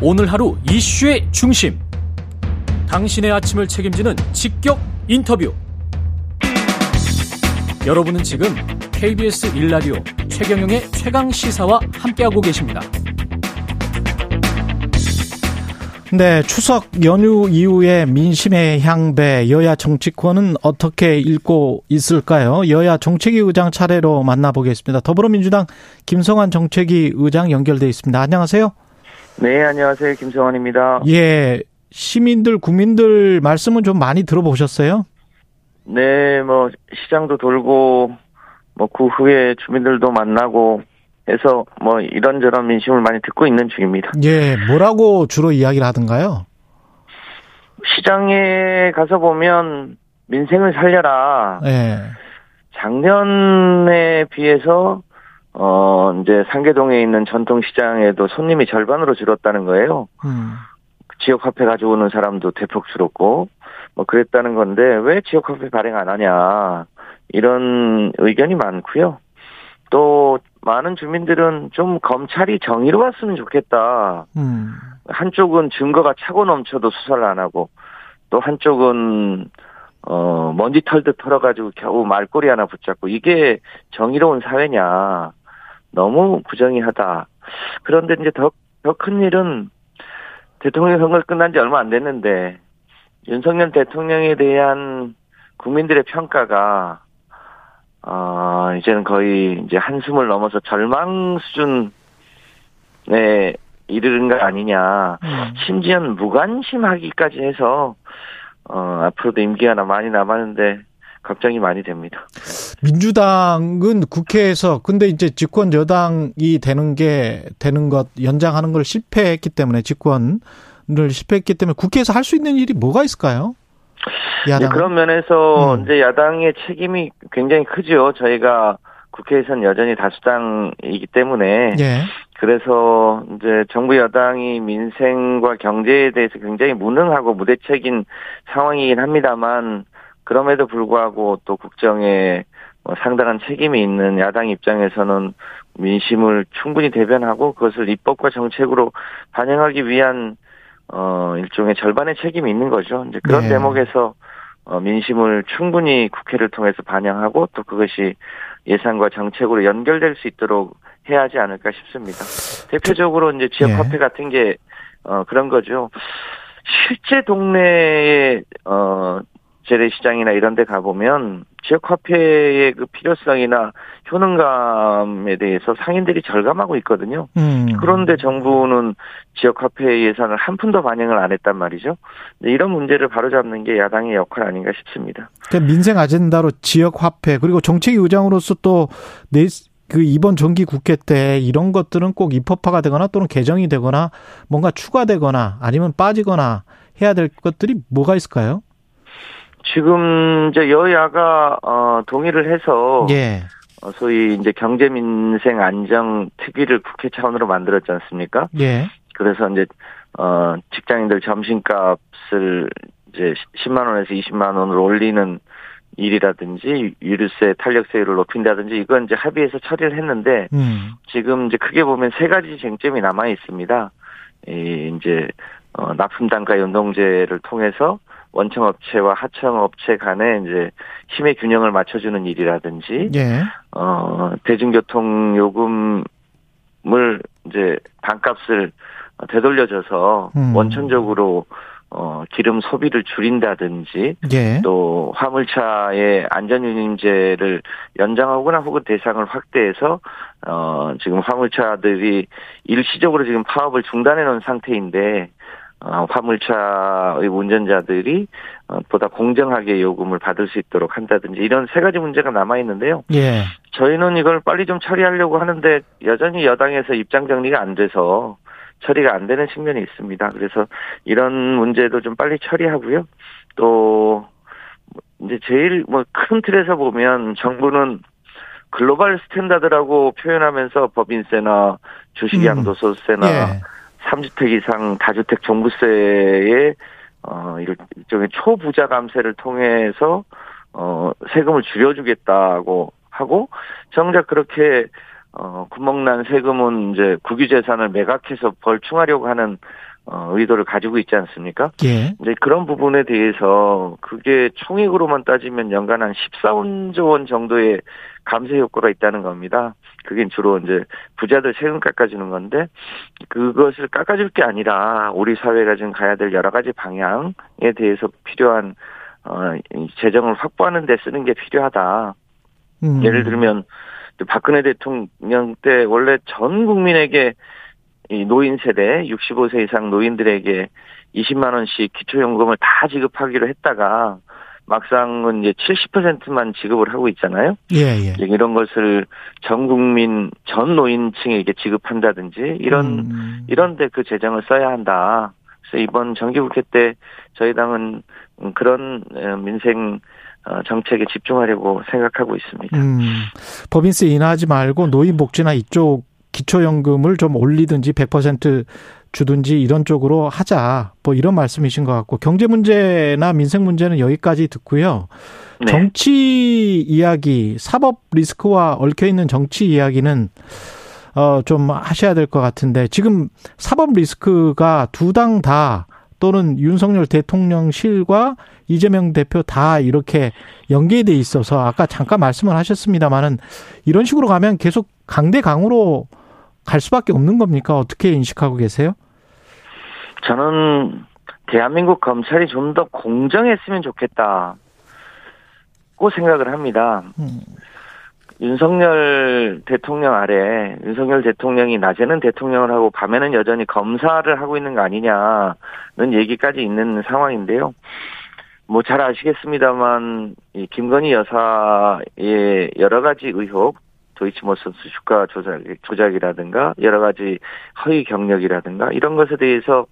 오늘 하루 이슈의 중심, 당신의 아침을 책임지는 직격 인터뷰. 여러분은 지금 KBS 1라디오 최경영의 최강시사와 함께하고 계십니다. 네, 추석 연휴 이후에 민심의 향배, 여야 정치권은 어떻게 읽고 있을까요? 여야 정책위 의장 차례로 만나보겠습니다. 더불어민주당 김성환 정책위 의장 연결돼 있습니다. 안녕하세요. 네, 안녕하세요. 김성환입니다. 예, 시민들, 국민들 말씀은 좀 많이 들어보셨어요? 네, 시장도 돌고, 그 후에 주민들도 만나고 해서 이런저런 민심을 많이 듣고 있는 중입니다. 예, 뭐라고 주로 이야기를 하던가요? 시장에 가서 보면 민생을 살려라. 예. 작년에 비해서 이제 상계동에 있는 전통시장에도 손님이 절반으로 줄었다는 거예요. 지역 화폐 가져오는 사람도 대폭 줄었고 그랬다는 건데 왜 지역 화폐 발행 안 하냐 이런 의견이 많고요. 또 많은 주민들은 좀 검찰이 정의로웠으면 좋겠다. 한쪽은 증거가 차고 넘쳐도 수사를 안 하고 또 한쪽은 먼지 털듯 털어가지고 겨우 말꼬리 하나 붙잡고 이게 정의로운 사회냐. 너무 부정의하다. 그런데 이제 더 큰 일은 대통령 선거 끝난 지 얼마 안 됐는데 윤석열 대통령에 대한 국민들의 평가가 이제는 거의 이제 한숨을 넘어서 절망 수준에 이르는 거 아니냐. 심지어는 무관심하기까지 해서 앞으로도 임기가 많이 남았는데 걱정이 많이 됩니다. 민주당은 국회에서 근데 이제 집권 여당이 되는 것 연장하는 걸 실패했기 때문에 국회에서 할 수 있는 일이 뭐가 있을까요? 야당. 네, 그런 면에서 이제 야당의 책임이 굉장히 크죠. 저희가 국회에서는 여전히 다수당이기 때문에 예. 그래서 이제 정부 여당이 민생과 경제에 대해서 굉장히 무능하고 무대책인 상황이긴 합니다만. 그럼에도 불구하고 또 국정에 상당한 책임이 있는 야당 입장에서는 민심을 충분히 대변하고 그것을 입법과 정책으로 반영하기 위한 일종의 절반의 책임이 있는 거죠. 이제 그런 네. 대목에서 민심을 충분히 국회를 통해서 반영하고 또 그것이 예산과 정책으로 연결될 수 있도록 해야 하지 않을까 싶습니다. 대표적으로 이제 지역 화폐 네. 같은 게 그런 거죠. 실제 동네에 재래시장이나 이런 데 가보면 지역 화폐의 그 필요성이나 효능감에 대해서 상인들이 절감하고 있거든요. 그런데 정부는 지역 화폐 예산을 한 푼도 반영을 안 했단 말이죠. 이런 문제를 바로잡는 게 야당의 역할 아닌가 싶습니다. 그러니까 민생 아젠다로 지역 화폐 그리고 정책위 의장으로서 또 이번 정기 국회 때 이런 것들은 꼭 입법화가 되거나 또는 개정이 되거나 뭔가 추가되거나 아니면 빠지거나 해야 될 것들이 뭐가 있을까요? 지금 이제 여야가 동의를 해서 예. 소위 이제 경제 민생 안정 특위를 국회 차원으로 만들었지 않습니까? 예. 그래서 이제 직장인들 점심값을 이제 10만 원에서 20만 원으로 올리는 일이라든지 유류세 탄력세율을 높인다든지 이건 이제 합의해서 처리를 했는데 지금 이제 크게 보면 세 가지 쟁점이 남아 있습니다. 이제 납품 단가 연동제를 통해서 원청업체와 하청업체 간에 이제 힘의 균형을 맞춰주는 일이라든지, 예. 대중교통 요금을 이제 반값을 되돌려줘서 원천적으로 기름 소비를 줄인다든지, 예. 또 화물차의 안전운임제를 연장하거나 혹은 대상을 확대해서 지금 화물차들이 일시적으로 지금 파업을 중단해 놓은 상태인데. 화물차의 운전자들이 보다 공정하게 요금을 받을 수 있도록 한다든지 이런 세 가지 문제가 남아있는데요. 예. 저희는 이걸 빨리 좀 처리하려고 하는데 여전히 여당에서 입장 정리가 안 돼서 처리가 안 되는 측면이 있습니다. 그래서 이런 문제도 좀 빨리 처리하고요. 또 이제 제일 큰 틀에서 보면 정부는 글로벌 스탠다드라고 표현하면서 법인세나 주식양도소세나 예. 3주택 이상 다주택 종부세의 일종의 초부자 감세를 통해서 세금을 줄여주겠다고 하고 정작 그렇게 구멍난 세금은 이제 국유재산을 매각해서 벌충하려고 하는 의도를 가지고 있지 않습니까? 예. 이제 그런 부분에 대해서 그게 총액으로만 따지면 연간 한 14조 원 정도의 감세 효과가 있다는 겁니다. 그게 주로 이제 부자들 세금 깎아주는 건데, 그것을 깎아줄 게 아니라 우리 사회가 지금 가야 될 여러 가지 방향에 대해서 필요한 재정을 확보하는 데 쓰는 게 필요하다. 예를 들면 박근혜 대통령 때 원래 전 국민에게 이 노인 세대 65세 이상 노인들에게 20만 원씩 기초연금을 다 지급하기로 했다가 막상은 이제 70%만 지급을 하고 있잖아요. 예. 이런 것을 전 국민 전 노인층에게 지급한다든지 이런데 그 재정을 써야 한다. 그래서 이번 정기국회 때 저희 당은 그런 민생 정책에 집중하려고 생각하고 있습니다. 법인세 인하하지 말고 노인복지나 이쪽 기초연금을 좀 올리든지 100% 주든지 이런 쪽으로 하자, 뭐 이런 말씀이신 것 같고, 경제 문제나 민생 문제는 여기까지 듣고요. 네. 정치 이야기, 사법 리스크와 얽혀있는 정치 이야기는 좀 하셔야 될 것 같은데, 지금 사법 리스크가 두 당 다 또는 윤석열 대통령실과 이재명 대표 다 이렇게 연계돼 있어서, 아까 잠깐 말씀을 하셨습니다만은 이런 식으로 가면 계속 강대강으로 갈 수밖에 없는 겁니까? 어떻게 인식하고 계세요? 저는 대한민국 검찰이 좀 더 공정했으면 좋겠다고 생각을 합니다. 윤석열 대통령 아래, 윤석열 대통령이 낮에는 대통령을 하고 밤에는 여전히 검사를 하고 있는 거 아니냐는 얘기까지 있는 상황인데요. 뭐 잘 아시겠습니다만 이 김건희 여사의 여러 가지 의혹, 도이치모터스 주가 조작이라든가 여러 가지 허위 경력이라든가 이런 것에 대해서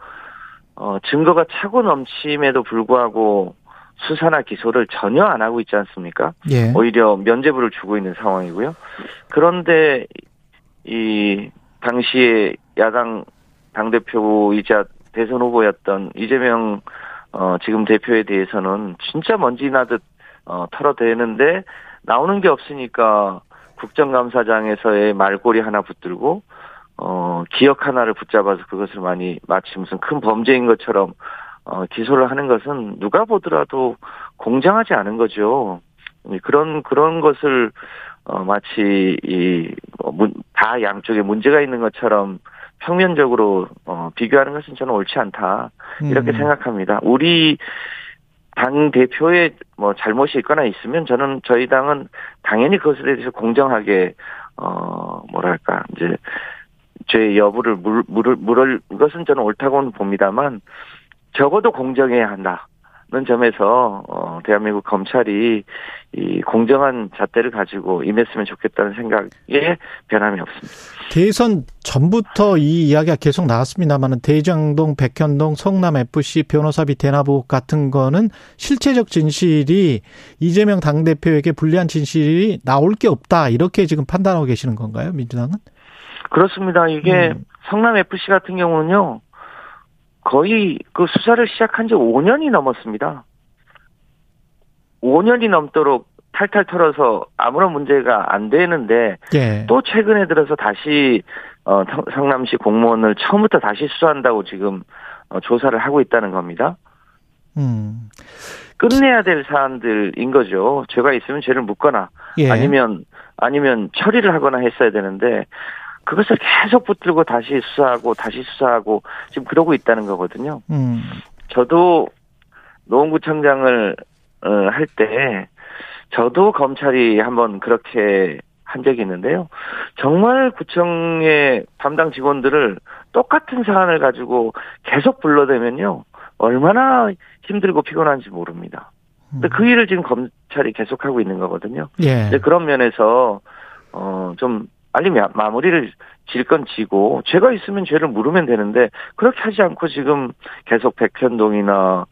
증거가 차고 넘침에도 불구하고 수사나 기소를 전혀 안 하고 있지 않습니까? 예. 오히려 면죄부를 주고 있는 상황이고요. 그런데 이 당시에 야당 당대표이자 대선 후보였던 이재명 지금 대표에 대해서는 진짜 먼지 나듯 털어대는데 나오는 게 없으니까 국정감사장에서의 말꼬리 하나 붙들고 기억 하나를 붙잡아서 그것을 마치 무슨 큰 범죄인 것처럼 기소를 하는 것은 누가 보더라도 공정하지 않은 거죠. 그런 것을 마치 다 양쪽에 문제가 있는 것처럼 평면적으로 비교하는 것은 저는 옳지 않다, 이렇게 생각합니다. 우리 당 대표의 뭐 잘못이 있거나 있으면 저는 저희 당은 당연히 그것에 대해서 공정하게 이제 죄의 여부를 물을 이것은 저는 옳다고는 봅니다만 적어도 공정해야 한다는 점에서 대한민국 검찰이 이 공정한 잣대를 가지고 임했으면 좋겠다는 생각에 변함이 없습니다. 대선 전부터 이 이야기가 계속 나왔습니다만 대장동, 백현동, 성남FC, 변호사비 대납 같은 거는 실체적 진실이 이재명 당대표에게 불리한 진실이 나올 게 없다, 이렇게 지금 판단하고 계시는 건가요, 민주당은? 그렇습니다. 이게 성남FC 같은 경우는요. 거의 그 수사를 시작한 지 5년이 넘었습니다. 5년이 넘도록 탈탈 털어서 아무런 문제가 안 되는데, 예. 또 최근에 들어서 다시 성남시 공무원을 처음부터 다시 수사한다고 지금 조사를 하고 있다는 겁니다. 끝내야 될 사안들인 거죠. 죄가 있으면 죄를 묻거나, 예. 아니면 처리를 하거나 했어야 되는데 그것을 계속 붙들고 다시 수사하고 지금 그러고 있다는 거거든요. 저도 노원구청장을 할 때 저도 검찰이 한번 그렇게 한 적이 있는데요. 정말 구청의 담당 직원들을 똑같은 사안을 가지고 계속 불러대면요. 얼마나 힘들고 피곤한지 모릅니다. 근데 그 일을 지금 검찰이 계속하고 있는 거거든요. 예. 그런 면에서 좀 빨리 마무리를 질 건 지고 죄가 있으면 죄를 물으면 되는데 그렇게 하지 않고 지금 계속 백현동이나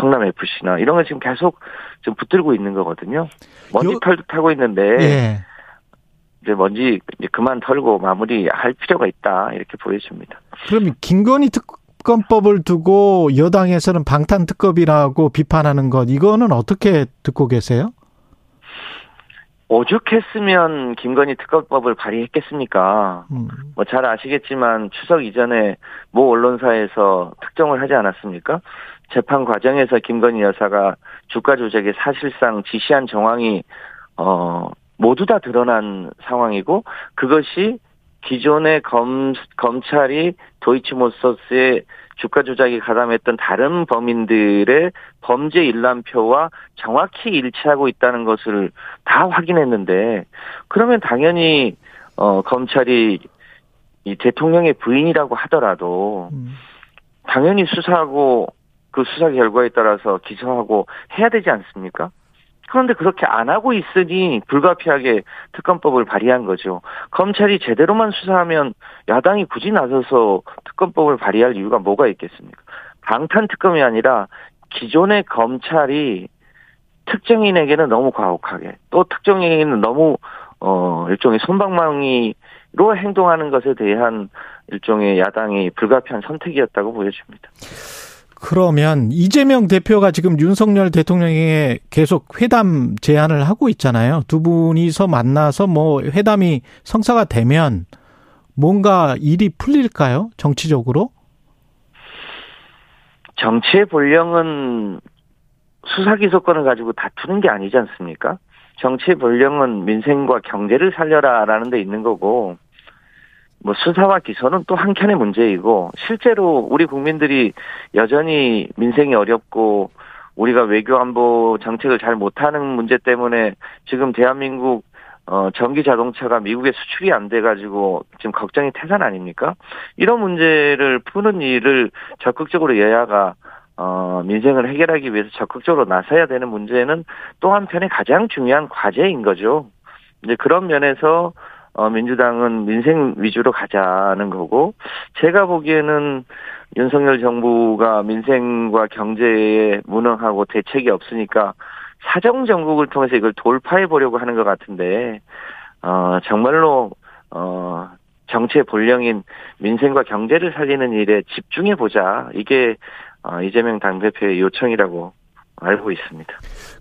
성남FC나 이런 걸 지금 계속 좀 붙들고 있는 거거든요. 먼지 털도 타고 있는데, 예. 이제 먼지 이제 그만 털고 마무리할 필요가 있다, 이렇게 보여집니다. 그럼 김건희 특검법을 두고 여당에서는 방탄특검이라고 비판하는 것, 이거는 어떻게 듣고 계세요? 오죽했으면 김건희 특검법을 발의했겠습니까? 뭐 잘 아시겠지만 추석 이전에 모 언론사에서 특정을 하지 않았습니까? 재판 과정에서 김건희 여사가 주가 조작에 사실상 지시한 정황이 모두 다 드러난 상황이고, 그것이 기존의 검찰이 도이치모터스의 주가 조작에 가담했던 다른 범인들의 범죄 일람표와 정확히 일치하고 있다는 것을 다 확인했는데, 그러면 당연히 검찰이 이 대통령의 부인이라고 하더라도 당연히 수사하고 그 수사 결과에 따라서 기소하고 해야 되지 않습니까? 그런데 그렇게 안 하고 있으니 불가피하게 특검법을 발의한 거죠. 검찰이 제대로만 수사하면 야당이 굳이 나서서 특검법을 발의할 이유가 뭐가 있겠습니까? 방탄 특검이 아니라 기존의 검찰이 특정인에게는 너무 과혹하게, 또 특정인에게는 너무 일종의 솜방망이로 행동하는 것에 대한 일종의 야당이 불가피한 선택이었다고 보여집니다. 그러면 이재명 대표가 지금 윤석열 대통령에게 계속 회담 제안을 하고 있잖아요. 두 분이서 만나서 뭐 회담이 성사가 되면 뭔가 일이 풀릴까요? 정치적으로? 정치의 본령은 수사기소권을 가지고 다투는 게 아니지 않습니까? 정치의 본령은 민생과 경제를 살려라라는 데 있는 거고, 뭐 수사와 기소는 또 한켠의 문제이고, 실제로 우리 국민들이 여전히 민생이 어렵고 우리가 외교 안보 정책을 잘 못하는 문제 때문에 지금 대한민국 전기 자동차가 미국에 수출이 안 돼가지고 지금 걱정이 태산 아닙니까? 이런 문제를 푸는 일을 적극적으로 여야가 민생을 해결하기 위해서 적극적으로 나서야 되는 문제는 또 한편의 가장 중요한 과제인 거죠. 이제 그런 면에서 민주당은 민생 위주로 가자는 거고, 제가 보기에는 윤석열 정부가 민생과 경제에 무능하고 대책이 없으니까 사정정국을 통해서 이걸 돌파해 보려고 하는 것 같은데, 정말로 정치의 본령인 민생과 경제를 살리는 일에 집중해 보자, 이게 이재명 당대표의 요청이라고 알고 있습니다.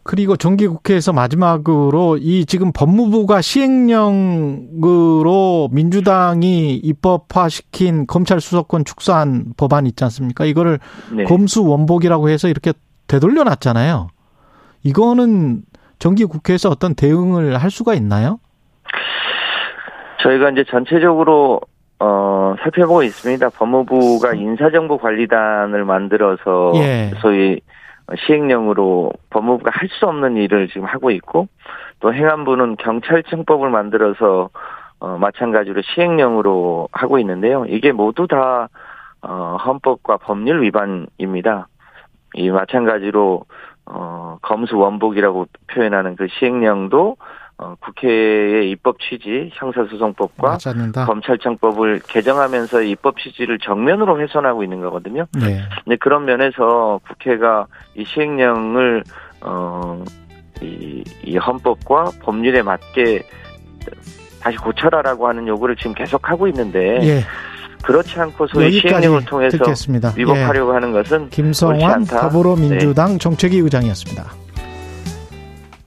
그리고 정기국회에서 마지막으로 이 지금 법무부가 시행령으로 민주당이 입법화시킨 검찰 수사권 축소한 법안 있지 않습니까? 이거를 네. 검수원복이라고 해서 이렇게 되돌려놨잖아요. 이거는 정기국회에서 어떤 대응을 할 수가 있나요? 저희가 이제 전체적으로 살펴보고 있습니다. 법무부가 인사정보관리단을 만들어서 소위 시행령으로 법무부가 할 수 없는 일을 지금 하고 있고, 또 행안부는 경찰청법을 만들어서 마찬가지로 시행령으로 하고 있는데요. 이게 모두 다 헌법과 법률 위반입니다. 이 마찬가지로 검수원복이라고 표현하는 그 시행령도 국회의 입법 취지, 형사소송법과 검찰청법을 개정하면서 입법 취지를 정면으로 훼손하고 있는 거거든요. 네. 근데 그런 면에서 국회가 이 시행령을 이 헌법과 법률에 맞게 다시 고쳐라라고 하는 요구를 지금 계속하고 있는데, 예. 그렇지 않고 소위 시행령을 통해서 듣겠습니다. 위법하려고 하는 것은 김성환 더불어민주당 정책위 의장이었습니다.